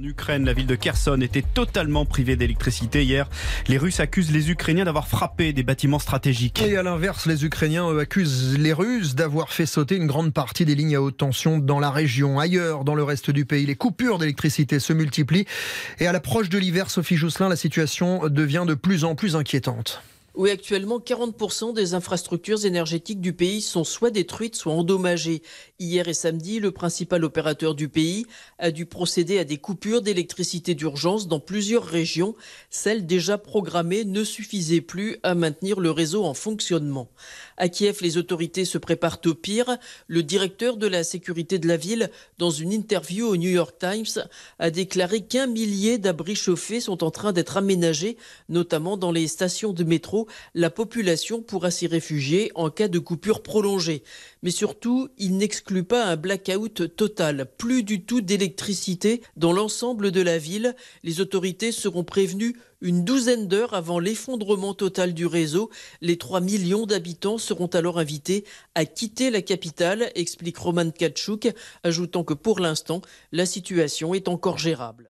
En Ukraine, la ville de Kherson était totalement privée d'électricité hier. Les Russes accusent les Ukrainiens d'avoir frappé des bâtiments stratégiques. Et à l'inverse, les Ukrainiens accusent les Russes d'avoir fait sauter une grande partie des lignes à haute tension dans la région. Ailleurs, dans le reste du pays, les coupures d'électricité se multiplient. Et à l'approche de l'hiver, Sophie Jousselin, la situation devient de plus en plus inquiétante. Oui, actuellement, 40% des infrastructures énergétiques du pays sont soit détruites, soit endommagées. Hier et samedi, le principal opérateur du pays a dû procéder à des coupures d'électricité d'urgence dans plusieurs régions. Celles déjà programmées ne suffisaient plus à maintenir le réseau en fonctionnement. À Kiev, les autorités se préparent au pire. Le directeur de la sécurité de la ville, dans une interview au New York Times, a déclaré qu'un millier d'abris chauffés sont en train d'être aménagés, notamment dans les stations de métro. La population pourra s'y réfugier en cas de coupure prolongée. Mais surtout, il n'exclut pas un blackout total. Plus du tout d'électricité dans l'ensemble de la ville. Les autorités seront prévenues une douzaine d'heures avant l'effondrement total du réseau. Les 3 millions d'habitants seront alors invités à quitter la capitale, explique Roman Kachouk, ajoutant que pour l'instant, la situation est encore gérable.